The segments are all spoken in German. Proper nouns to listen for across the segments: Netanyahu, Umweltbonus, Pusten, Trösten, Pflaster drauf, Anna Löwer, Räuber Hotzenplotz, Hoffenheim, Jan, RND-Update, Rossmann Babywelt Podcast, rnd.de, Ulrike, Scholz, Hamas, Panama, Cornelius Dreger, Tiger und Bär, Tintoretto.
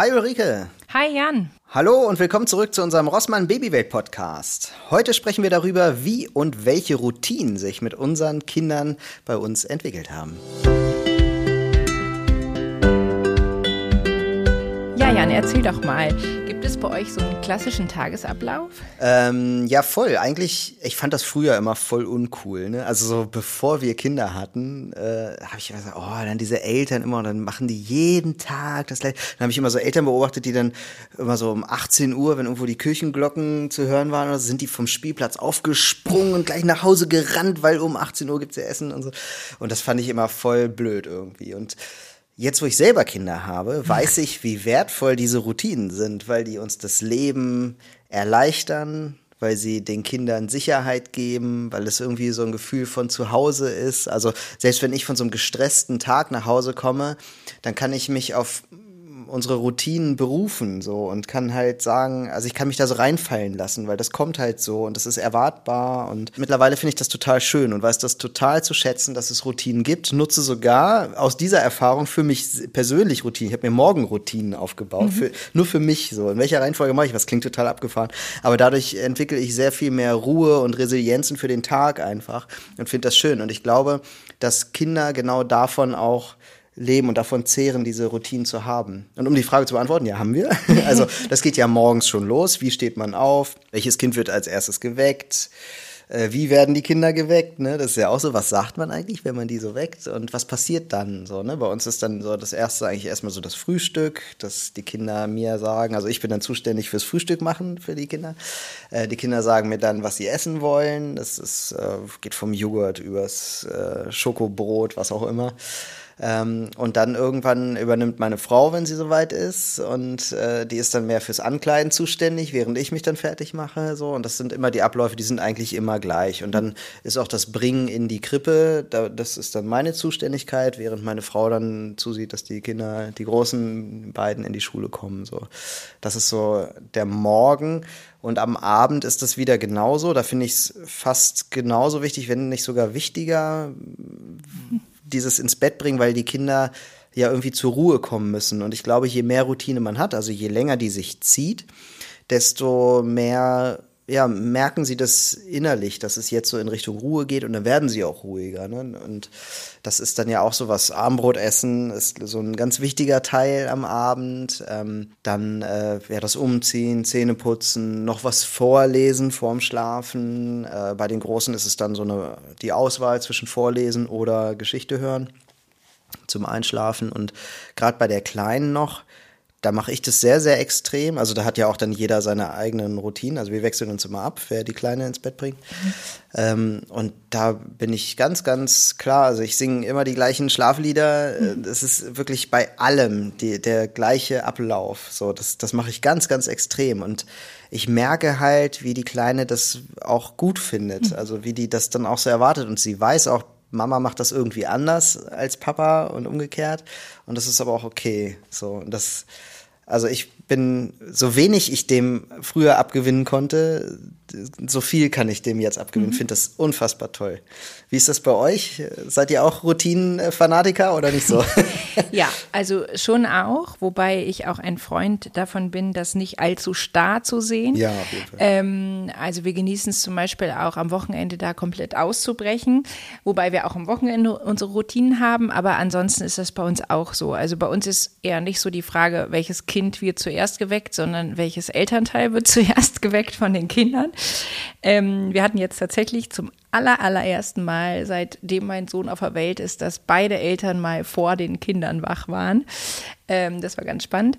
Hi Ulrike. Hi Jan. Hallo und willkommen zurück zu unserem Rossmann Babywelt Podcast. Heute sprechen wir darüber, wie und welche Routinen sich mit unseren Kindern bei uns entwickelt haben. Ja Jan, erzähl doch mal. Gibt es bei euch so einen klassischen Tagesablauf? Ja, voll. Eigentlich, ich fand das früher immer voll uncool. Ne? Also so bevor wir Kinder hatten, habe ich immer gesagt, oh, dann diese Eltern immer, und dann machen die jeden Tag das Gleiche. Dann habe ich immer so Eltern beobachtet, die dann immer so um 18 Uhr, wenn irgendwo die Kirchenglocken zu hören waren, oder so, sind die vom Spielplatz aufgesprungen und gleich nach Hause gerannt, weil um 18 Uhr gibt's ja Essen und so. Und das fand ich immer voll blöd irgendwie. Und jetzt, wo ich selber Kinder habe, weiß ich, wie wertvoll diese Routinen sind, weil die uns das Leben erleichtern, weil sie den Kindern Sicherheit geben, weil es irgendwie so ein Gefühl von zu Hause ist. Also selbst wenn ich von so einem gestressten Tag nach Hause komme, dann kann ich mich auf unsere Routinen berufen so und kann halt sagen, also ich kann mich da so reinfallen lassen, weil das kommt halt so und das ist erwartbar, und mittlerweile finde ich das total schön und weiß das total zu schätzen, dass es Routinen gibt. Nutze sogar aus dieser Erfahrung für mich persönlich Routinen. Ich habe mir Morgenroutinen aufgebaut, nur für mich so. In welcher Reihenfolge mache ich was? Klingt total abgefahren, aber dadurch entwickle ich sehr viel mehr Ruhe und Resilienzen für den Tag einfach und finde das schön, und ich glaube, dass Kinder genau davon auch leben und davon zehren, diese Routinen zu haben. Und um die Frage zu beantworten, ja, haben wir. Also das geht ja morgens schon los. Wie steht man auf? Welches Kind wird als erstes geweckt? Wie werden die Kinder geweckt? Ne? Das ist ja auch so, was sagt man eigentlich, wenn man die so weckt? Und was passiert dann so? Ne? Bei uns ist dann so das Erste eigentlich erstmal so das Frühstück, dass die Kinder mir sagen, also ich bin dann zuständig fürs Frühstück machen für die Kinder. Die Kinder sagen mir dann, was sie essen wollen. Das ist, geht vom Joghurt übers Schokobrot, was auch immer. Und dann irgendwann übernimmt meine Frau, wenn sie soweit ist, und die ist dann mehr fürs Ankleiden zuständig, während ich mich dann fertig mache, so, und das sind immer die Abläufe, die sind eigentlich immer gleich, und dann ist auch das Bringen in die Krippe, das ist dann meine Zuständigkeit, während meine Frau dann zusieht, dass die Kinder, die großen beiden, in die Schule kommen, so. Das ist so der Morgen. Und am Abend ist das wieder genauso, da finde ich es fast genauso wichtig, wenn nicht sogar wichtiger, dieses ins Bett bringen, weil die Kinder ja irgendwie zur Ruhe kommen müssen. Und ich glaube, je mehr Routine man hat, also je länger die sich zieht, desto mehr, ja, merken sie das innerlich, dass es jetzt so in Richtung Ruhe geht, und dann werden sie auch ruhiger. Ne? Und das ist dann ja auch so was, Abendbrotessen ist so ein ganz wichtiger Teil am Abend. Dann das Umziehen, Zähneputzen, noch was vorlesen vorm Schlafen. Bei den Großen ist es dann so die Auswahl zwischen Vorlesen oder Geschichte hören zum Einschlafen. Und gerade bei der Kleinen noch, da mache ich das sehr, sehr extrem. Also da hat ja auch dann jeder seine eigenen Routinen. Also wir wechseln uns immer ab, wer die Kleine ins Bett bringt. Und da bin ich ganz, ganz klar. Also ich singe immer die gleichen Schlaflieder. Das ist wirklich bei allem der gleiche Ablauf. So, das mache ich ganz, ganz extrem. Und ich merke halt, wie die Kleine das auch gut findet. Also wie die das dann auch so erwartet. Und sie weiß auch, Mama macht das irgendwie anders als Papa und umgekehrt, und das ist aber auch okay. So, und das, also ich bin, so wenig ich dem früher abgewinnen konnte, so viel kann ich dem jetzt abgewinnen. Finde das unfassbar toll. Wie ist das bei euch? Seid ihr auch Routinenfanatiker oder nicht so? Ja, also schon auch, wobei ich auch ein Freund davon bin, das nicht allzu starr zu sehen. Ja, auf jeden Fall. Also wir genießen es zum Beispiel auch am Wochenende da komplett auszubrechen, wobei wir auch am Wochenende unsere Routinen haben, aber ansonsten ist das bei uns auch so. Also bei uns ist eher nicht so die Frage, welches Kind wird zuerst geweckt, sondern welches Elternteil wird zuerst geweckt von den Kindern. Wir hatten jetzt tatsächlich zum allerersten Mal, seitdem mein Sohn auf der Welt ist, dass beide Eltern mal vor den Kindern wach waren. Das war ganz spannend.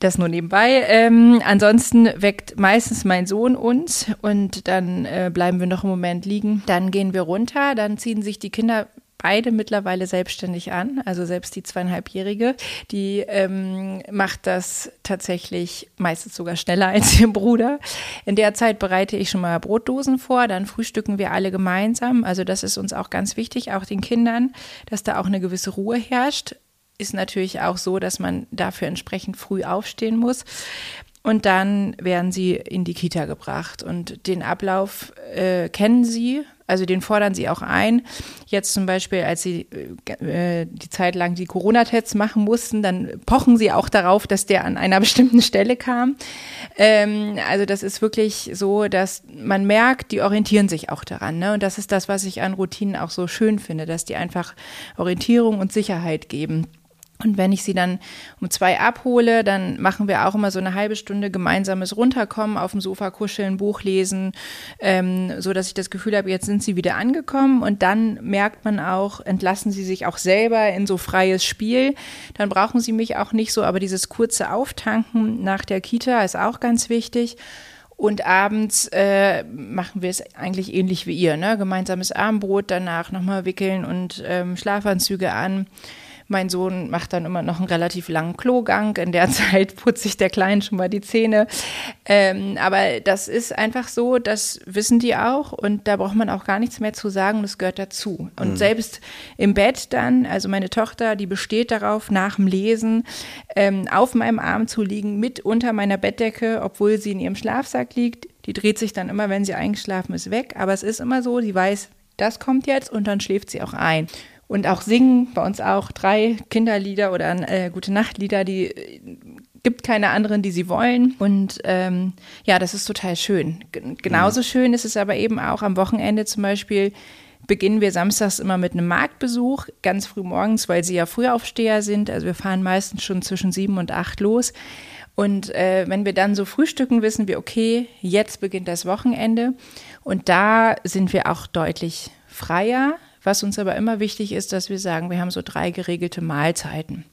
Das nur nebenbei. Ansonsten weckt meistens mein Sohn uns, und dann bleiben wir noch einen Moment liegen. Dann gehen wir runter, dann ziehen sich die Kinder beide mittlerweile selbstständig an, also selbst die 2,5-Jährige, die macht das tatsächlich meistens sogar schneller als ihr Bruder. In der Zeit bereite ich schon mal Brotdosen vor, dann frühstücken wir alle gemeinsam. Also das ist uns auch ganz wichtig, auch den Kindern, dass da auch eine gewisse Ruhe herrscht. Ist natürlich auch so, dass man dafür entsprechend früh aufstehen muss. Und dann werden sie in die Kita gebracht, und den Ablauf kennen sie. Also den fordern sie auch ein. Jetzt zum Beispiel, als sie die Zeit lang die Corona-Tests machen mussten, dann pochen sie auch darauf, dass der an einer bestimmten Stelle kam. Also das ist wirklich so, dass man merkt, die orientieren sich auch daran, ne? Und das ist das, was ich an Routinen auch so schön finde, dass die einfach Orientierung und Sicherheit geben. Und wenn ich sie dann um 2 abhole, dann machen wir auch immer so eine halbe Stunde gemeinsames Runterkommen, auf dem Sofa kuscheln, Buch lesen, so dass ich das Gefühl habe, jetzt sind sie wieder angekommen. Und dann merkt man auch, entlassen sie sich auch selber in so freies Spiel. Dann brauchen sie mich auch nicht so, aber dieses kurze Auftanken nach der Kita ist auch ganz wichtig. Und abends machen wir es eigentlich ähnlich wie ihr, ne? Gemeinsames Abendbrot, danach nochmal wickeln und Schlafanzüge an. Mein Sohn macht dann immer noch einen relativ langen Klogang. In der Zeit putze ich der Kleinen schon mal die Zähne. Aber das ist einfach so, das wissen die auch. Und da braucht man auch gar nichts mehr zu sagen. Das gehört dazu. Und selbst im Bett dann, also meine Tochter, die besteht darauf, nach dem Lesen auf meinem Arm zu liegen, mit unter meiner Bettdecke, obwohl sie in ihrem Schlafsack liegt. Die dreht sich dann immer, wenn sie eingeschlafen ist, weg. Aber es ist immer so, sie weiß, das kommt jetzt und dann schläft sie auch ein. Und auch singen, bei uns auch 3 Kinderlieder oder Gute-Nacht-Lieder, die gibt keine anderen, die sie wollen. Und ja, das ist total schön. Genauso schön ist es aber eben auch am Wochenende zum Beispiel, beginnen wir samstags immer mit einem Marktbesuch, ganz früh morgens, weil sie ja Frühaufsteher sind. Also wir fahren meistens schon zwischen 7 und 8 los. Und wenn wir dann so frühstücken, wissen wir, okay, jetzt beginnt das Wochenende. Und da sind wir auch deutlich freier. Was uns aber immer wichtig ist, dass wir sagen, wir haben so 3 geregelte Mahlzeiten.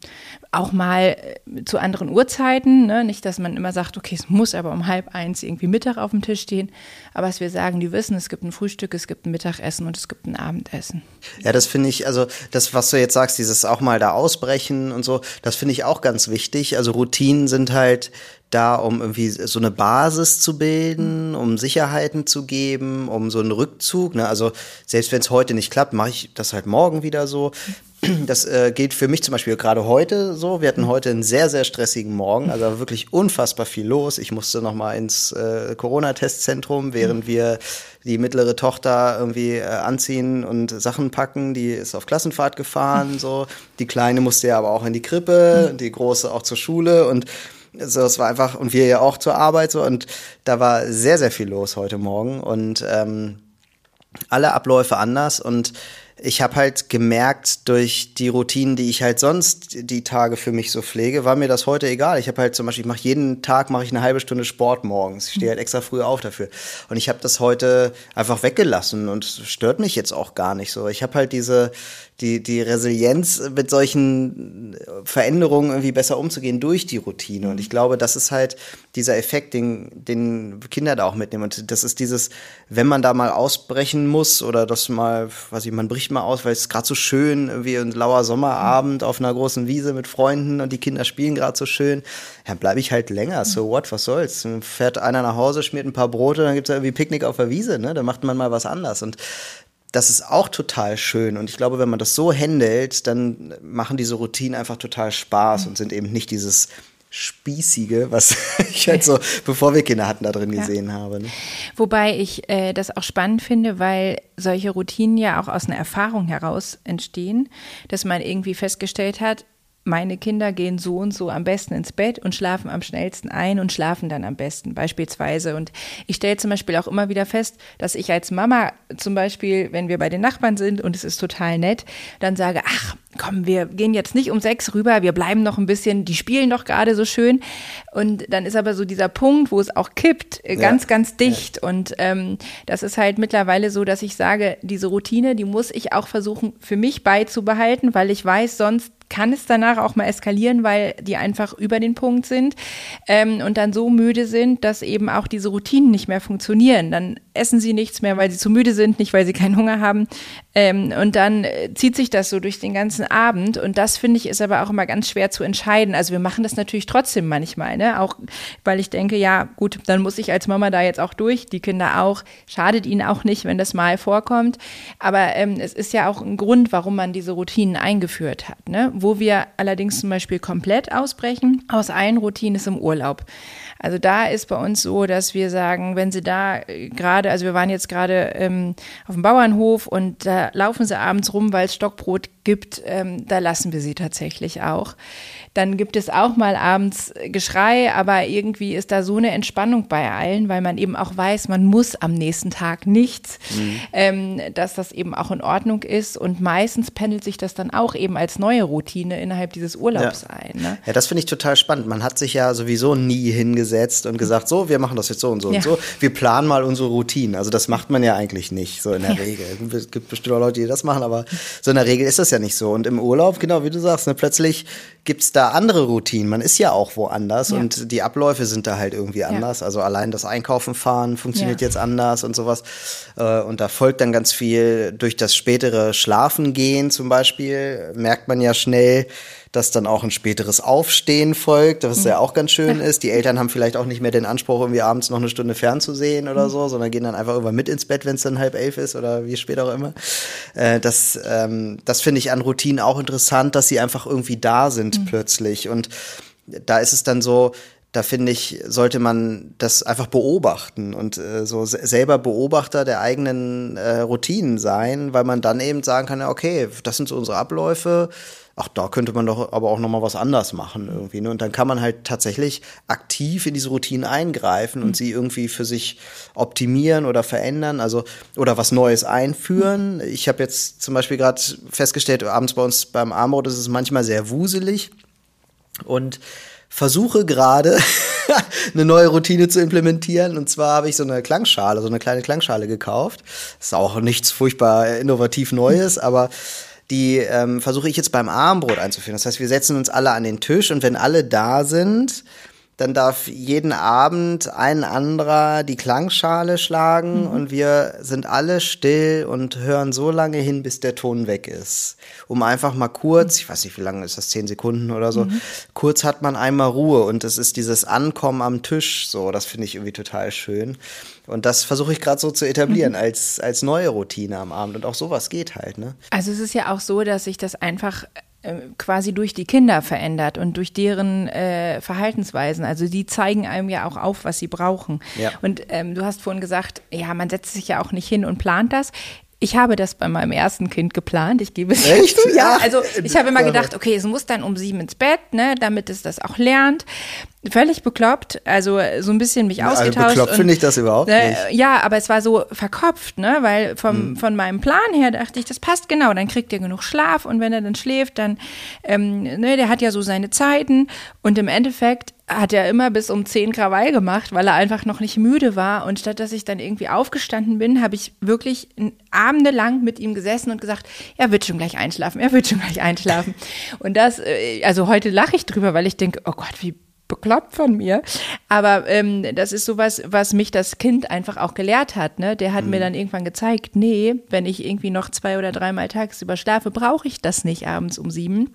Auch mal zu anderen Uhrzeiten, ne? Nicht, dass man immer sagt, okay, es muss aber um 12:30 irgendwie Mittag auf dem Tisch stehen. Aber dass wir sagen, die wissen, es gibt ein Frühstück, es gibt ein Mittagessen und es gibt ein Abendessen. Ja, das finde ich, also das, was du jetzt sagst, dieses auch mal da ausbrechen und so, das finde ich auch ganz wichtig. Also Routinen sind halt da, um irgendwie so eine Basis zu bilden, um Sicherheiten zu geben, um so einen Rückzug. Ne? Also selbst wenn es heute nicht klappt, mache ich das halt morgen wieder so. Das gilt für mich zum Beispiel gerade heute so. Wir hatten heute einen sehr, sehr stressigen Morgen. Also wirklich unfassbar viel los. Ich musste nochmal ins Corona-Testzentrum, während wir die mittlere Tochter irgendwie anziehen und Sachen packen. Die ist auf Klassenfahrt gefahren. So. Die Kleine musste ja aber auch in die Krippe, die Große auch zur Schule und so, es war einfach, und wir ja auch zur Arbeit so, und da war sehr, sehr viel los heute Morgen und alle Abläufe anders, und ich habe halt gemerkt, durch die Routinen, die ich halt sonst die Tage für mich so pflege, war mir das heute egal. Ich habe halt zum Beispiel, jeden Tag mache ich eine halbe Stunde Sport morgens. Ich stehe halt extra früh auf dafür. Und ich habe das heute einfach weggelassen und stört mich jetzt auch gar nicht so. Ich habe halt die Resilienz, mit solchen Veränderungen irgendwie besser umzugehen durch die Routine. Und ich glaube, das ist halt dieser Effekt, den Kinder da auch mitnehmen. Und das ist dieses, wenn man da mal ausbrechen muss oder das mal, weiß ich, man bricht mal aus, weil es gerade so schön, irgendwie ein lauer Sommerabend auf einer großen Wiese mit Freunden und die Kinder spielen gerade so schön, dann bleibe ich halt länger. So what, was soll's? Dann fährt einer nach Hause, schmiert ein paar Brote, dann gibt's da irgendwie Picknick auf der Wiese, ne? Dann macht man mal was anderes. Und das ist auch total schön, und ich glaube, wenn man das so handelt, dann machen diese Routinen einfach total Spaß und sind eben nicht dieses Spießige, was ich halt so, bevor wir Kinder hatten, da drin gesehen habe. Ne? Wobei ich das auch spannend finde, weil solche Routinen ja auch aus einer Erfahrung heraus entstehen, dass man irgendwie festgestellt hat, meine Kinder gehen so und so am besten ins Bett und schlafen am schnellsten ein und schlafen dann am besten beispielsweise. Und ich stelle zum Beispiel auch immer wieder fest, dass ich als Mama zum Beispiel, wenn wir bei den Nachbarn sind und es ist total nett, dann sage, ach komm, wir gehen jetzt nicht um 6 rüber, wir bleiben noch ein bisschen, die spielen doch gerade so schön. Und dann ist aber so dieser Punkt, wo es auch kippt, ganz, ganz dicht. Ja. Und das ist halt mittlerweile so, dass ich sage, diese Routine, die muss ich auch versuchen, für mich beizubehalten, weil ich weiß, sonst kann es danach auch mal eskalieren, weil die einfach über den Punkt sind und dann so müde sind, dass eben auch diese Routinen nicht mehr funktionieren. Dann essen sie nichts mehr, weil sie zu müde sind, nicht weil sie keinen Hunger haben. Und dann zieht sich das so durch den ganzen Abend. Und das, finde ich, ist aber auch immer ganz schwer zu entscheiden. Also wir machen das natürlich trotzdem manchmal, ne? Auch weil ich denke, ja gut, dann muss ich als Mama da jetzt auch durch, die Kinder auch. Schadet ihnen auch nicht, wenn das mal vorkommt. Aber es ist ja auch ein Grund, warum man diese Routinen eingeführt hat, ne? Wo wir allerdings zum Beispiel komplett ausbrechen aus allen Routinen, ist im Urlaub. Also da ist bei uns so, dass wir sagen, wenn sie da gerade, also wir waren jetzt gerade auf dem Bauernhof und da laufen sie abends rum, weil es Stockbrot gibt, da lassen wir sie tatsächlich auch. Dann gibt es auch mal abends Geschrei, aber irgendwie ist da so eine Entspannung bei allen, weil man eben auch weiß, man muss am nächsten Tag nichts, dass das eben auch in Ordnung ist. Und meistens pendelt sich das dann auch eben als neue Routine innerhalb dieses Urlaubs ein. Ne? Ja, das finde ich total spannend. Man hat sich ja sowieso nie hingesetzt und gesagt, so, wir machen das jetzt so und so und so. Wir planen mal unsere Routinen. Also das macht man ja eigentlich nicht, so in der Regel. Es gibt bestimmt auch Leute, die das machen, aber so in der Regel ist das ja nicht so. Und im Urlaub, genau wie du sagst, ne, plötzlich gibt es da andere Routinen. Man ist ja auch woanders und die Abläufe sind da halt irgendwie anders. Ja. Also allein das Einkaufen fahren funktioniert jetzt anders und sowas. Und da folgt dann ganz viel durch das spätere Schlafengehen zum Beispiel, merkt man ja schnell, dass dann auch ein späteres Aufstehen folgt, was ja auch ganz schön ist. Die Eltern haben vielleicht auch nicht mehr den Anspruch, irgendwie abends noch eine Stunde fernzusehen oder so, sondern gehen dann einfach irgendwann mit ins Bett, wenn es dann 10:30 ist oder wie spät auch immer. Das finde ich an Routinen auch interessant, dass sie einfach irgendwie da sind plötzlich. Und da ist es dann so, da finde ich, sollte man das einfach beobachten und so selber Beobachter der eigenen Routinen sein, weil man dann eben sagen kann, ja, okay, das sind so unsere Abläufe. Ach, da könnte man doch aber auch nochmal was anders machen irgendwie. Ne? Und dann kann man halt tatsächlich aktiv in diese Routinen eingreifen und sie irgendwie für sich optimieren oder verändern, also oder was Neues einführen. Ich habe jetzt zum Beispiel gerade festgestellt, abends bei uns beim Armbrot ist es manchmal sehr wuselig und versuche gerade eine neue Routine zu implementieren. Und zwar habe ich so eine kleine Klangschale gekauft. Das ist auch nichts furchtbar innovativ Neues, aber die versuche ich jetzt beim Armbrot einzuführen. Das heißt, wir setzen uns alle an den Tisch und wenn alle da sind, dann darf jeden Abend ein anderer die Klangschale schlagen und wir sind alle still und hören so lange hin, bis der Ton weg ist. Um einfach mal kurz, ich weiß nicht, wie lange ist das, 10 Sekunden oder so, kurz hat man einmal Ruhe und es ist dieses Ankommen am Tisch, so, das finde ich irgendwie total schön. Und das versuche ich gerade so zu etablieren als neue Routine am Abend und auch sowas geht halt, ne? Also es ist ja auch so, dass sich das einfach quasi durch die Kinder verändert und durch deren Verhaltensweisen. Also die zeigen einem ja auch auf, was sie brauchen. Ja. Und du hast vorhin gesagt, ja, man setzt sich ja auch nicht hin und plant das. Ich habe das bei meinem ersten Kind geplant, ich gebe es zu. Ja, also ich habe immer gedacht, okay, es muss dann um 7 ins Bett, ne, damit es das auch lernt. Völlig bekloppt, also so ein bisschen mich ausgetauscht. Also bekloppt finde ich das überhaupt nicht. Ja, aber es war so verkopft, ne, weil von meinem Plan her dachte ich, das passt genau, dann kriegt er genug Schlaf und wenn er dann schläft, dann, ne, der hat ja so seine Zeiten und im Endeffekt hat er immer bis um 10 Krawall gemacht, weil er einfach noch nicht müde war und statt, dass ich dann irgendwie aufgestanden bin, habe ich wirklich abendelang mit ihm gesessen und gesagt, er wird schon gleich einschlafen, er wird schon gleich einschlafen. Und das, also heute lache ich drüber, weil ich denke, oh Gott, wie bekloppt von mir, aber das ist sowas, was mich das Kind einfach auch gelehrt hat, ne? Der hat mir dann irgendwann gezeigt, nee, wenn ich irgendwie noch 2 oder 3 Mal tagsüber schlafe, brauche ich das nicht abends um 7.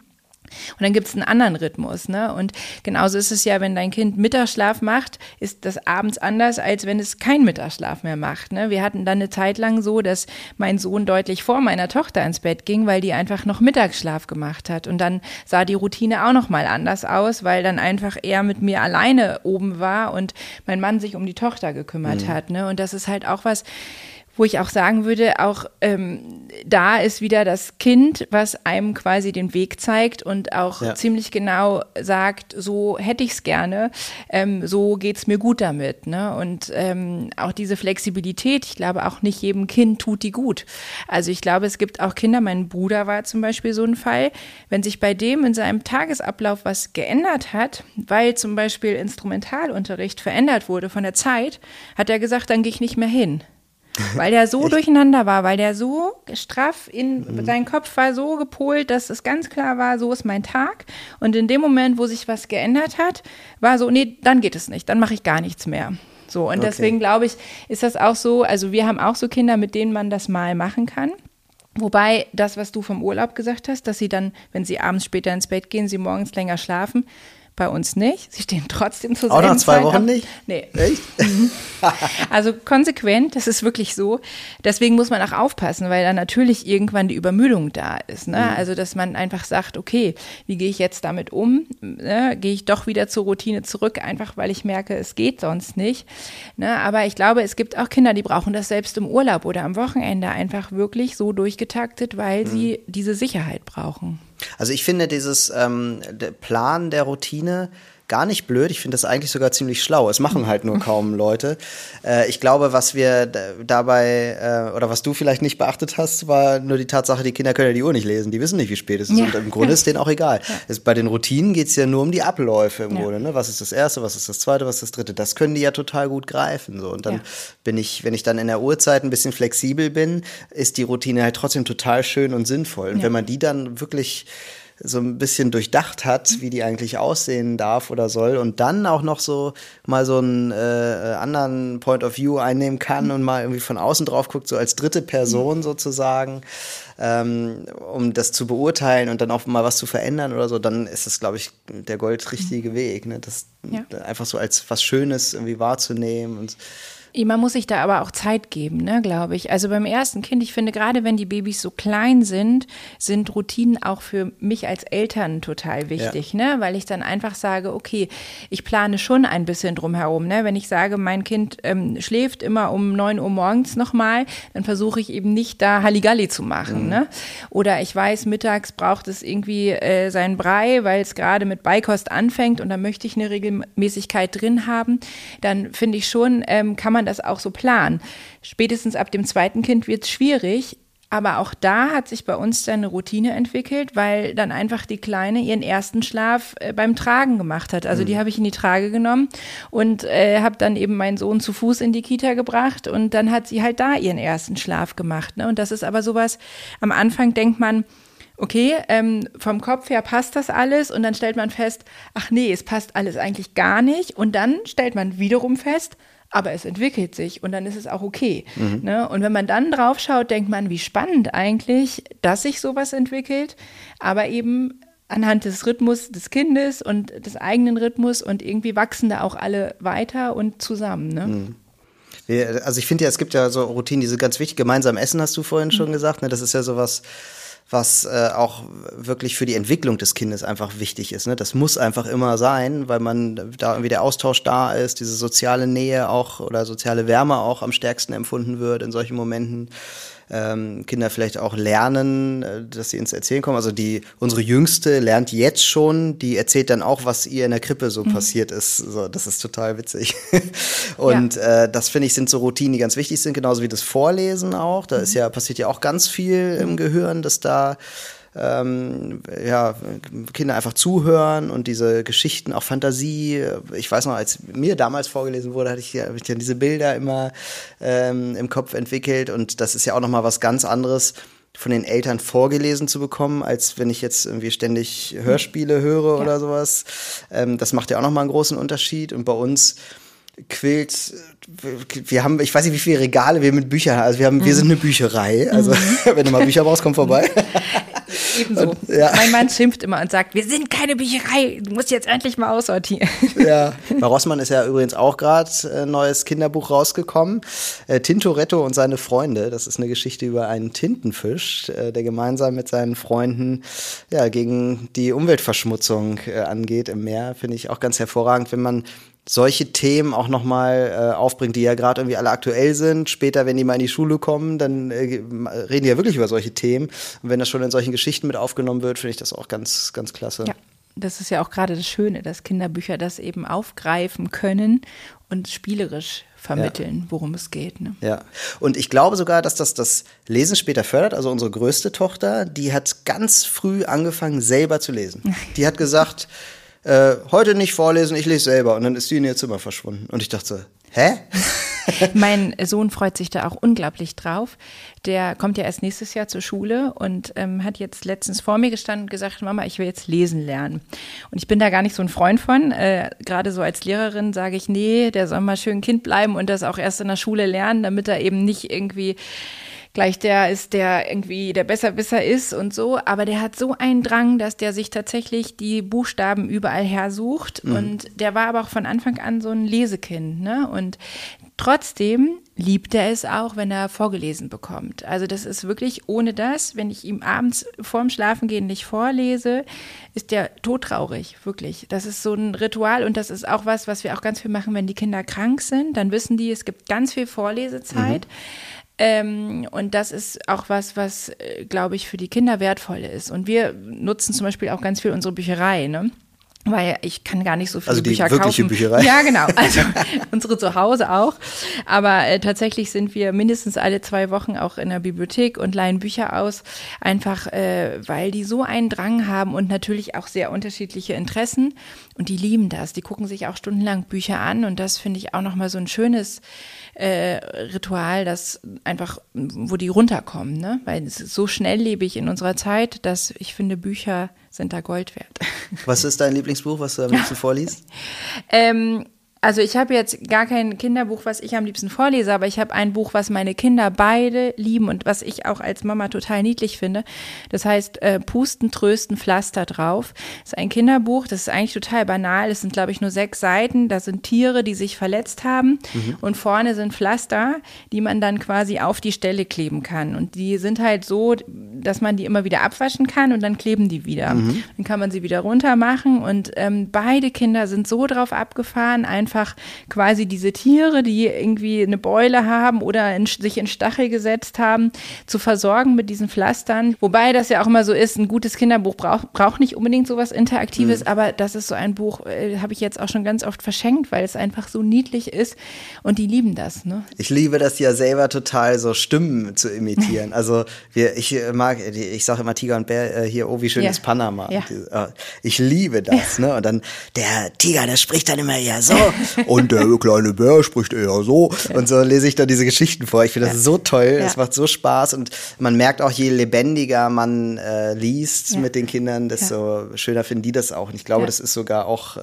Und dann gibt es einen anderen Rhythmus, ne? Und genauso ist es ja, wenn dein Kind Mittagsschlaf macht, ist das abends anders, als wenn es keinen Mittagsschlaf mehr macht, ne? Wir hatten dann eine Zeit lang so, dass mein Sohn deutlich vor meiner Tochter ins Bett ging, weil die einfach noch Mittagsschlaf gemacht hat. Und dann sah die Routine auch nochmal anders aus, weil dann einfach er mit mir alleine oben war und mein Mann sich um die Tochter gekümmert hat, ne? Und das ist halt auch was, wo ich auch sagen würde, auch da ist wieder das Kind, was einem quasi den Weg zeigt und auch ziemlich genau sagt, so hätte ich es gerne, so geht's mir gut damit, ne? Und auch diese Flexibilität, ich glaube auch nicht jedem Kind tut die gut. Also ich glaube, es gibt auch Kinder, mein Bruder war zum Beispiel so ein Fall, wenn sich bei dem in seinem Tagesablauf was geändert hat, weil zum Beispiel Instrumentalunterricht verändert wurde von der Zeit, hat er gesagt, dann gehe ich nicht mehr hin. Weil der so durcheinander war, weil der so straff in seinen Kopf war, so gepolt, dass es ganz klar war, so ist mein Tag. Und in dem Moment, wo sich was geändert hat, war so, nee, dann geht es nicht, dann mache ich gar nichts mehr. So, und deswegen glaube ich, ist das auch so, also wir haben auch so Kinder, mit denen man das mal machen kann. Wobei das, was du vom Urlaub gesagt hast, dass sie dann, wenn sie abends später ins Bett gehen, sie morgens länger schlafen, bei uns nicht. Sie stehen trotzdem zusammen. Auch nach 2 Wochen nicht? Nee. Echt? Also konsequent, das ist wirklich so. Deswegen muss man auch aufpassen, weil da natürlich irgendwann die Übermüdung da ist. Ne? Mhm. Also dass man einfach sagt, okay, wie gehe ich jetzt damit um? Ne? Gehe ich doch wieder zur Routine zurück, einfach weil ich merke, es geht sonst nicht. Ne? Aber ich glaube, es gibt auch Kinder, die brauchen das selbst im Urlaub oder am Wochenende einfach wirklich so durchgetaktet, weil sie diese Sicherheit brauchen. Also ich finde dieses Plan der Routine gar nicht blöd. Ich finde das eigentlich sogar ziemlich schlau. Es machen halt nur kaum Leute. Ich glaube, was wir dabei oder was du vielleicht nicht beachtet hast, war nur die Tatsache, die Kinder können ja die Uhr nicht lesen. Die wissen nicht, wie spät es ist. Ja. Und im Grunde ist denen auch egal. Ja. Bei den Routinen geht es ja nur um die Abläufe im Grunde. Ne? Was ist das Erste, was ist das Zweite, was ist das Dritte? Das können die ja total gut greifen. So. Und dann bin ich, wenn ich dann in der Uhrzeit ein bisschen flexibel bin, ist die Routine halt trotzdem total schön und sinnvoll. Und wenn man die dann wirklich so ein bisschen durchdacht hat, wie die eigentlich aussehen darf oder soll und dann auch noch so mal so einen anderen Point of View einnehmen kann und mal irgendwie von außen drauf guckt, so als dritte Person sozusagen, um das zu beurteilen und dann auch mal was zu verändern oder so, dann ist das, glaube ich, der goldrichtige Weg, ne? Das einfach so als was Schönes irgendwie wahrzunehmen und man muss sich da aber auch Zeit geben, ne, glaube ich. Also beim ersten Kind, ich finde, gerade wenn die Babys so klein sind, sind Routinen auch für mich als Eltern total wichtig, ne, weil ich dann einfach sage, okay, ich plane schon ein bisschen drumherum, ne, wenn ich sage, mein Kind schläft immer um 9 Uhr morgens nochmal, dann versuche ich eben nicht da Halligalli zu machen, ne, oder ich weiß, mittags braucht es irgendwie seinen Brei, weil es gerade mit Beikost anfängt und da möchte ich eine Regelmäßigkeit drin haben, dann finde ich schon, kann man das auch so planen. Spätestens ab dem 2. Kind wird es schwierig, aber auch da hat sich bei uns dann eine Routine entwickelt, weil dann einfach die Kleine ihren ersten Schlaf beim Tragen gemacht hat. Also die habe ich in die Trage genommen und habe dann eben meinen Sohn zu Fuß in die Kita gebracht und dann hat sie halt da ihren ersten Schlaf gemacht. Ne? Und das ist aber sowas, am Anfang denkt man, okay, vom Kopf her passt das alles und dann stellt man fest, ach nee, es passt alles eigentlich gar nicht und dann stellt man wiederum fest, aber es entwickelt sich und dann ist es auch okay. Ne? Und wenn man dann drauf schaut, denkt man, wie spannend eigentlich, dass sich sowas entwickelt, aber eben anhand des Rhythmus des Kindes und des eigenen Rhythmus und irgendwie wachsen da auch alle weiter und zusammen. Ne? Also ich finde ja, es gibt ja so Routinen, die sind ganz wichtig. Gemeinsam essen hast du vorhin schon gesagt, ne? Das ist ja sowas, was auch wirklich für die Entwicklung des Kindes einfach wichtig ist. Ne? Das muss einfach immer sein, weil man da irgendwie der Austausch da ist, diese soziale Nähe auch oder soziale Wärme auch am stärksten empfunden wird in solchen Momenten. Kinder vielleicht auch lernen, dass sie ins Erzählen kommen. Also unsere Jüngste lernt jetzt schon, die erzählt dann auch, was ihr in der Krippe so passiert ist. So, das ist total witzig. Und das, finde ich, sind so Routinen, die ganz wichtig sind, genauso wie das Vorlesen auch. Da passiert ja auch ganz viel im Gehirn, dass da Kinder einfach zuhören und diese Geschichten, auch Fantasie. Ich weiß noch, als mir damals vorgelesen wurde, habe ich dann diese Bilder immer im Kopf entwickelt und das ist ja auch nochmal was ganz anderes, von den Eltern vorgelesen zu bekommen, als wenn ich jetzt irgendwie ständig Hörspiele höre oder sowas. Das macht ja auch nochmal einen großen Unterschied und bei uns quillt, wir haben, ich weiß nicht, wie viele Regale wir mit Büchern haben, also wir sind eine Bücherei, also wenn du mal Bücher brauchst, komm vorbei. Ebenso. Und, mein Mann schimpft immer und sagt, wir sind keine Bücherei, du musst jetzt endlich mal aussortieren. Ja, bei Rossmann ist ja übrigens auch gerade ein neues Kinderbuch rausgekommen, Tintoretto und seine Freunde, das ist eine Geschichte über einen Tintenfisch, der gemeinsam mit seinen Freunden gegen die Umweltverschmutzung angeht im Meer, finde ich auch ganz hervorragend, wenn man solche Themen auch nochmal aufbringt, die ja gerade irgendwie alle aktuell sind. Später, wenn die mal in die Schule kommen, dann reden die ja wirklich über solche Themen. Und wenn das schon in solchen Geschichten mit aufgenommen wird, finde ich das auch ganz, ganz klasse. Ja, das ist ja auch gerade das Schöne, dass Kinderbücher das eben aufgreifen können und spielerisch vermitteln, worum es geht. Ne? Ja, und ich glaube sogar, dass das das Lesen später fördert. Also unsere größte Tochter, die hat ganz früh angefangen, selber zu lesen. Die hat gesagt, heute nicht vorlesen, ich lese selber. Und dann ist sie in ihr Zimmer verschwunden. Und ich dachte, hä? Mein Sohn freut sich da auch unglaublich drauf. Der kommt ja erst nächstes Jahr zur Schule und hat jetzt letztens vor mir gestanden und gesagt, Mama, ich will jetzt lesen lernen. Und ich bin da gar nicht so ein Freund von. Gerade so als Lehrerin sage ich, nee, der soll mal schön Kind bleiben und das auch erst in der Schule lernen, damit er eben nicht irgendwie gleich der ist, der irgendwie der Besserwisser ist und so. Aber der hat so einen Drang, dass der sich tatsächlich die Buchstaben überall hersucht. Mhm. Und der war aber auch von Anfang an so ein Lesekind, ne? Und trotzdem liebt er es auch, wenn er vorgelesen bekommt. Also das ist wirklich ohne das, wenn ich ihm abends vorm Schlafengehen nicht vorlese, ist der todtraurig, wirklich. Das ist so ein Ritual und das ist auch was, was wir auch ganz viel machen, wenn die Kinder krank sind. Dann wissen die, es gibt ganz viel Vorlesezeit. Mhm. Und das ist auch was, glaube ich, für die Kinder wertvoll ist. Und wir nutzen zum Beispiel auch ganz viel unsere Bücherei, ne? Weil ich kann gar nicht so viele Bücher kaufen. Also die wirkliche Bücherei? Ja, genau. Also unsere zu Hause auch. Aber tatsächlich sind wir mindestens alle 2 Wochen auch in der Bibliothek und leihen Bücher aus. Einfach, weil die so einen Drang haben und natürlich auch sehr unterschiedliche Interessen. Und die lieben das. Die gucken sich auch stundenlang Bücher an. Und das finde ich auch nochmal so ein schönes Ritual, das einfach, wo die runterkommen, ne? Weil es ist so schnelllebig in unserer Zeit, dass ich finde, Bücher sind da Gold wert. Was ist dein Lieblingsbuch, was du am liebsten vorliest? Also ich habe jetzt gar kein Kinderbuch, was ich am liebsten vorlese, aber ich habe ein Buch, was meine Kinder beide lieben und was ich auch als Mama total niedlich finde. Das heißt Pusten, Trösten, Pflaster drauf. Das ist ein Kinderbuch, das ist eigentlich total banal. Es sind, glaube ich, nur 6 Seiten. Da sind Tiere, die sich verletzt haben, und vorne sind Pflaster, die man dann quasi auf die Stelle kleben kann. Und die sind halt so, dass man die immer wieder abwaschen kann und dann kleben die wieder. Mhm. Dann kann man sie wieder runter machen und beide Kinder sind so drauf abgefahren, einfach quasi diese Tiere, die irgendwie eine Beule haben oder sich in Stachel gesetzt haben, zu versorgen mit diesen Pflastern. Wobei das ja auch immer so ist, ein gutes Kinderbuch braucht nicht unbedingt sowas Interaktives, aber das ist so ein Buch, habe ich jetzt auch schon ganz oft verschenkt, weil es einfach so niedlich ist und die lieben das. Ne? Ich liebe das ja selber total, so Stimmen zu imitieren. Also ich sage immer Tiger und Bär, hier, oh, wie schön ist Panama. Ja. Ich liebe das. Ne? Und dann, der Tiger, der spricht dann immer eher so. Und der kleine Bär spricht eher so. Ja. Und so lese ich dann diese Geschichten vor. Ich finde das so toll. Es macht so Spaß. Und man merkt auch, je lebendiger man liest mit den Kindern, desto schöner finden die das auch. Und ich glaube, das ist sogar auch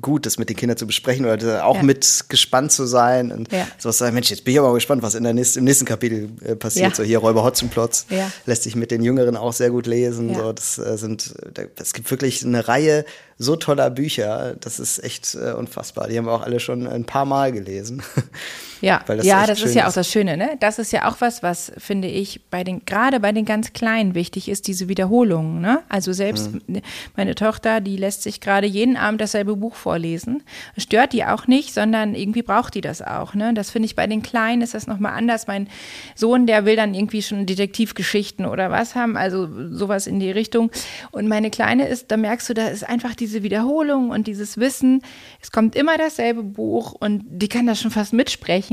gut, das mit den Kindern zu besprechen oder auch mit gespannt zu sein. Und sowas sagen, Mensch, jetzt bin ich aber gespannt, was im nächsten Kapitel passiert. So hier Räuber Hotzenplotz. Ja. Lässt sich mit den Jüngeren auch sehr gut lesen. Ja. So, es gibt wirklich eine Reihe so toller Bücher. Das ist echt unfassbar. Die haben wir auch alle schon ein paar Mal gelesen. Ja, das ist ja auch das Schöne, ne? Das ist ja auch was, finde ich, gerade bei den ganz Kleinen wichtig ist, diese Wiederholungen, ne? Also selbst meine Tochter, die lässt sich gerade jeden Abend dasselbe Buch vorlesen. Stört die auch nicht, sondern irgendwie braucht die das auch, ne? Das finde ich, bei den Kleinen ist das nochmal anders. Mein Sohn, der will dann irgendwie schon Detektivgeschichten oder was haben, also sowas in die Richtung. Und meine Kleine da merkst du, da ist einfach diese Wiederholung und dieses Wissen, es kommt immer dasselbe Buch und die kann das schon fast mitsprechen.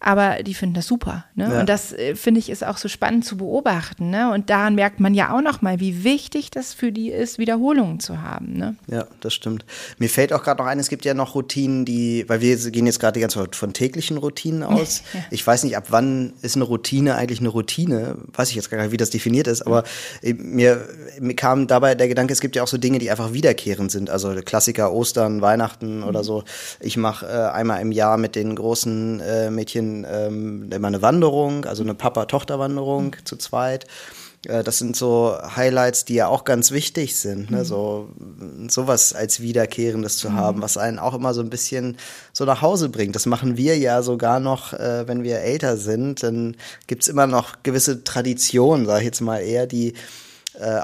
Aber die finden das super. Ne? Ja. Und das, finde ich, ist auch so spannend zu beobachten. Ne? Und daran merkt man ja auch nochmal, wie wichtig das für die ist, Wiederholungen zu haben. Ne? Ja, das stimmt. Mir fällt auch gerade noch ein, es gibt ja noch Routinen, weil wir gehen jetzt gerade die ganze Zeit von täglichen Routinen aus. Ja. Ich weiß nicht, ab wann ist eine Routine eigentlich eine Routine? Weiß ich jetzt gar nicht, wie das definiert ist. Aber mir kam dabei der Gedanke, es gibt ja auch so Dinge, die einfach wiederkehrend sind. Also Klassiker, Ostern, Weihnachten oder so. Ich mache einmal im Jahr mit den großen Mädchen immer eine Wanderung, also eine Papa-Tochter-Wanderung zu zweit. Das sind so Highlights, die ja auch ganz wichtig sind, ne? Sowas als Wiederkehrendes zu haben, was einen auch immer so ein bisschen so nach Hause bringt. Das machen wir ja sogar noch, wenn wir älter sind, dann gibt es immer noch gewisse Traditionen, sage ich jetzt mal eher, die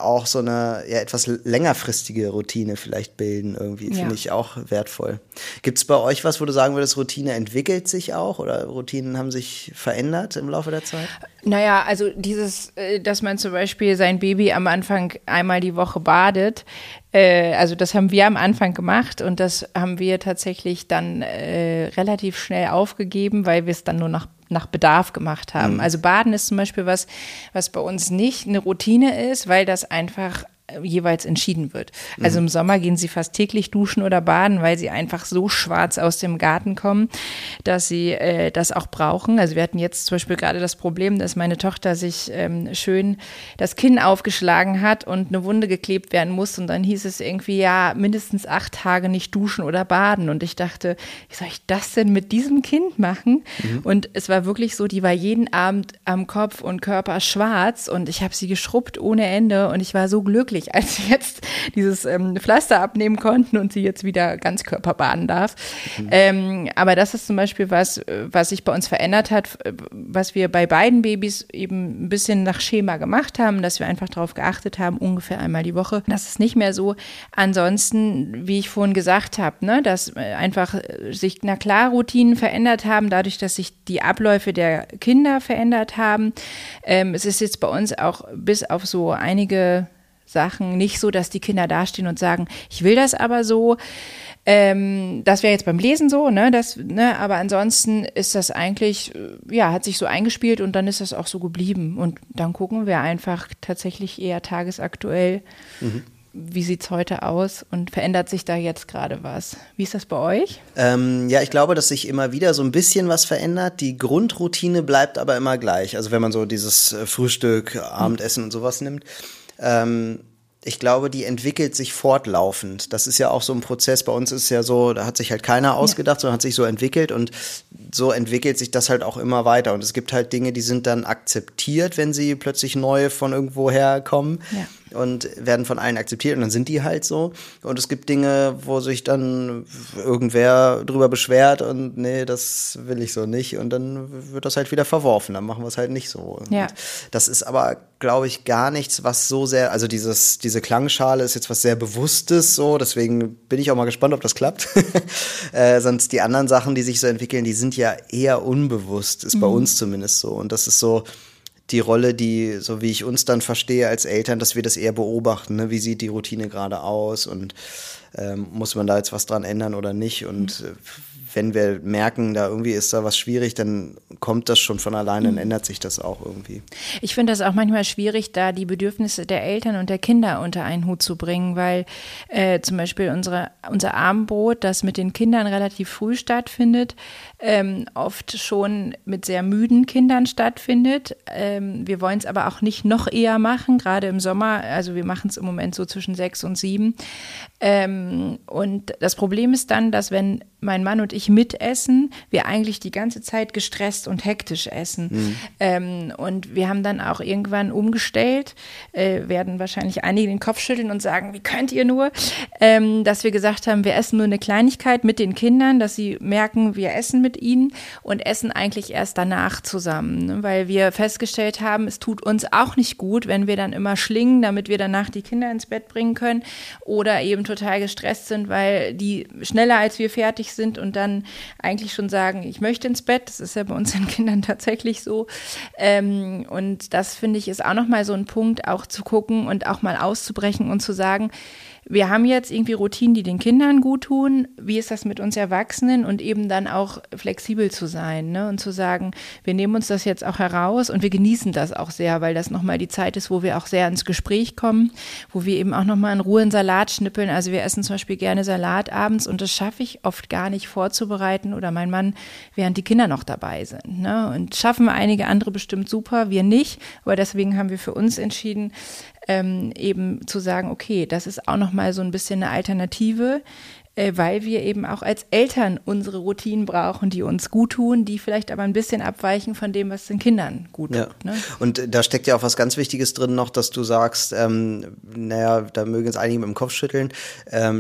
auch so eine etwas längerfristige Routine vielleicht bilden irgendwie, finde ich auch wertvoll. Gibt's bei euch was, wo du sagen würdest, Routine entwickelt sich auch oder Routinen haben sich verändert im Laufe der Zeit? Naja, also dieses, dass man zum Beispiel sein Baby am Anfang einmal die Woche badet, also das haben wir am Anfang gemacht und das haben wir tatsächlich dann relativ schnell aufgegeben, weil wir es dann nur nach Bedarf gemacht haben. Also Baden ist zum Beispiel was bei uns nicht eine Routine ist, weil das einfach jeweils entschieden wird. Also im Sommer gehen sie fast täglich duschen oder baden, weil sie einfach so schwarz aus dem Garten kommen, dass sie das auch brauchen. Also wir hatten jetzt zum Beispiel gerade das Problem, dass meine Tochter sich schön das Kinn aufgeschlagen hat und eine Wunde geklebt werden muss. Und dann hieß es irgendwie, ja, mindestens 8 Tage nicht duschen oder baden. Und ich dachte, wie soll ich das denn mit diesem Kind machen? Mhm. Und es war wirklich so, die war jeden Abend am Kopf und Körper schwarz. Und ich habe sie geschrubbt ohne Ende. Und ich war so glücklich, als sie jetzt dieses Pflaster abnehmen konnten und sie jetzt wieder Ganzkörper baden darf. Mhm. Aber das ist zum Beispiel was, was sich bei uns verändert hat, was wir bei beiden Babys eben ein bisschen nach Schema gemacht haben, dass wir einfach darauf geachtet haben, ungefähr einmal die Woche. Das ist nicht mehr so. Ansonsten, wie ich vorhin gesagt habe, ne, dass einfach sich, na klar, Routinen verändert haben, dadurch, dass sich die Abläufe der Kinder verändert haben. Es ist jetzt bei uns auch bis auf so einige Sachen nicht so, dass die Kinder dastehen und sagen, ich will das aber so. Das wäre jetzt beim Lesen so, ne? Das, ne? Aber ansonsten ist das eigentlich, ja, hat sich so eingespielt und dann ist das auch so geblieben. Und dann gucken wir einfach tatsächlich eher tagesaktuell, wie sieht es heute aus und verändert sich da jetzt gerade was? Wie ist das bei euch? Ja, ich glaube, dass sich immer wieder so ein bisschen was verändert. Die Grundroutine bleibt aber immer gleich. Also wenn man so dieses Frühstück, Abendessen und sowas nimmt. Ich glaube, die entwickelt sich fortlaufend. Das ist ja auch so ein Prozess. Bei uns ist es ja so, da hat sich halt keiner ausgedacht, sondern hat sich so entwickelt. Und so entwickelt sich das halt auch immer weiter. Und es gibt halt Dinge, die sind dann akzeptiert, wenn sie plötzlich neu von irgendwo herkommen. Ja. Und werden von allen akzeptiert und dann sind die halt so. Und es gibt Dinge, wo sich dann irgendwer drüber beschwert und nee, das will ich so nicht. Und dann wird das halt wieder verworfen, dann machen wir es halt nicht so. Ja. Und das ist aber, glaube ich, gar nichts, was so sehr, also diese Klangschale ist jetzt was sehr Bewusstes so, deswegen bin ich auch mal gespannt, ob das klappt. Sonst die anderen Sachen, die sich so entwickeln, die sind ja eher unbewusst, ist bei uns zumindest so. Und das ist so die Rolle, die, so wie ich uns dann verstehe als Eltern, dass wir das eher beobachten, ne? Wie sieht die Routine gerade aus und muss man da jetzt was dran ändern oder nicht? Und wenn wir merken, da irgendwie ist da was schwierig, dann kommt das schon von alleine, dann ändert sich das auch irgendwie. Ich finde das auch manchmal schwierig, da die Bedürfnisse der Eltern und der Kinder unter einen Hut zu bringen, weil zum Beispiel unser Abendbrot, das mit den Kindern relativ früh stattfindet, oft schon mit sehr müden Kindern stattfindet. Wir wollen es aber auch nicht noch eher machen, gerade im Sommer. Also wir machen es im Moment so zwischen 6 und 7. Und das Problem ist dann, dass wenn mein Mann und ich mitessen, wir eigentlich die ganze Zeit gestresst und hektisch essen. Und wir haben dann auch irgendwann umgestellt, werden wahrscheinlich einige den Kopf schütteln und sagen, wie könnt ihr nur, dass wir gesagt haben, wir essen nur eine Kleinigkeit mit den Kindern, dass sie merken, wir essen mit ihnen und essen eigentlich erst danach zusammen, ne? Weil wir festgestellt haben, es tut uns auch nicht gut, wenn wir dann immer schlingen, damit wir danach die Kinder ins Bett bringen können oder eben total gestresst sind, weil die schneller als wir fertig sind und dann eigentlich schon sagen, ich möchte ins Bett. Das ist ja bei unseren Kindern tatsächlich so. Und das, finde ich, ist auch nochmal so ein Punkt, auch zu gucken und auch mal auszubrechen und zu sagen, wir haben jetzt irgendwie Routinen, die den Kindern gut tun. Wie ist das mit uns Erwachsenen? Und eben dann auch flexibel zu sein, ne? Und zu sagen, wir nehmen uns das jetzt auch heraus und wir genießen das auch sehr, weil das nochmal die Zeit ist, wo wir auch sehr ins Gespräch kommen, wo wir eben auch nochmal in Ruhe einen Salat schnippeln. Also wir essen zum Beispiel gerne Salat abends und das schaffe ich oft gar nicht vorzubereiten oder mein Mann, während die Kinder noch dabei sind, ne? Und schaffen einige andere bestimmt super, wir nicht. Aber deswegen haben wir für uns entschieden, eben zu sagen, okay, das ist auch nochmal so ein bisschen eine Alternative, weil wir eben auch als Eltern unsere Routinen brauchen, die uns gut tun, die vielleicht aber ein bisschen abweichen von dem, was den Kindern gut tut. Ja. Ne? Und da steckt ja auch was ganz Wichtiges drin noch, dass du sagst, naja, da mögen es einige mit dem Kopf schütteln,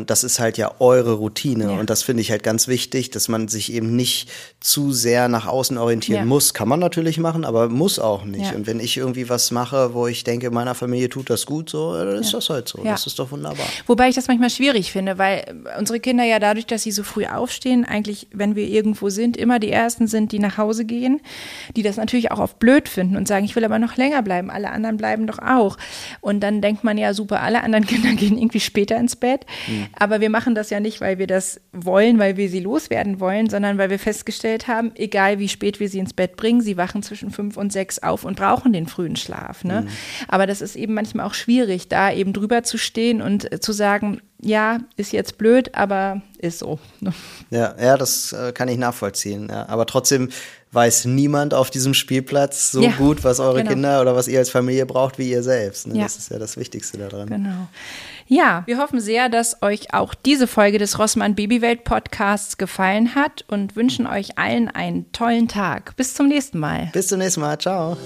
das ist halt ja eure Routine, ja. Und das finde ich halt ganz wichtig, dass man sich eben nicht zu sehr nach außen orientieren muss. Kann man natürlich machen, aber muss auch nicht. Ja. Und wenn ich irgendwie was mache, wo ich denke, meiner Familie tut das gut, so, dann ist das halt so. Ja. Das ist doch wunderbar. Wobei ich das manchmal schwierig finde, weil unsere Kinder ja dadurch, dass sie so früh aufstehen, eigentlich, wenn wir irgendwo sind, immer die Ersten sind, die nach Hause gehen, die das natürlich auch oft blöd finden und sagen, ich will aber noch länger bleiben, alle anderen bleiben doch auch. Und dann denkt man ja, super, alle anderen Kinder gehen irgendwie später ins Bett. Mhm. Aber wir machen das ja nicht, weil wir das wollen, weil wir sie loswerden wollen, sondern weil wir festgestellt haben, egal wie spät wir sie ins Bett bringen, sie wachen zwischen 5 und 6 auf und brauchen den frühen Schlaf. Ne? Mhm. Aber das ist eben manchmal auch schwierig, da eben drüber zu stehen und zu sagen, ja, ist jetzt blöd, aber ist so. Ne? Ja, das kann ich nachvollziehen. Ja. Aber trotzdem weiß niemand auf diesem Spielplatz so gut, was eure Kinder oder was ihr als Familie braucht, wie ihr selbst. Ne? Ja. Das ist ja das Wichtigste daran. Genau. Ja, wir hoffen sehr, dass euch auch diese Folge des Rossmann Babywelt Podcasts gefallen hat und wünschen euch allen einen tollen Tag. Bis zum nächsten Mal. Ciao.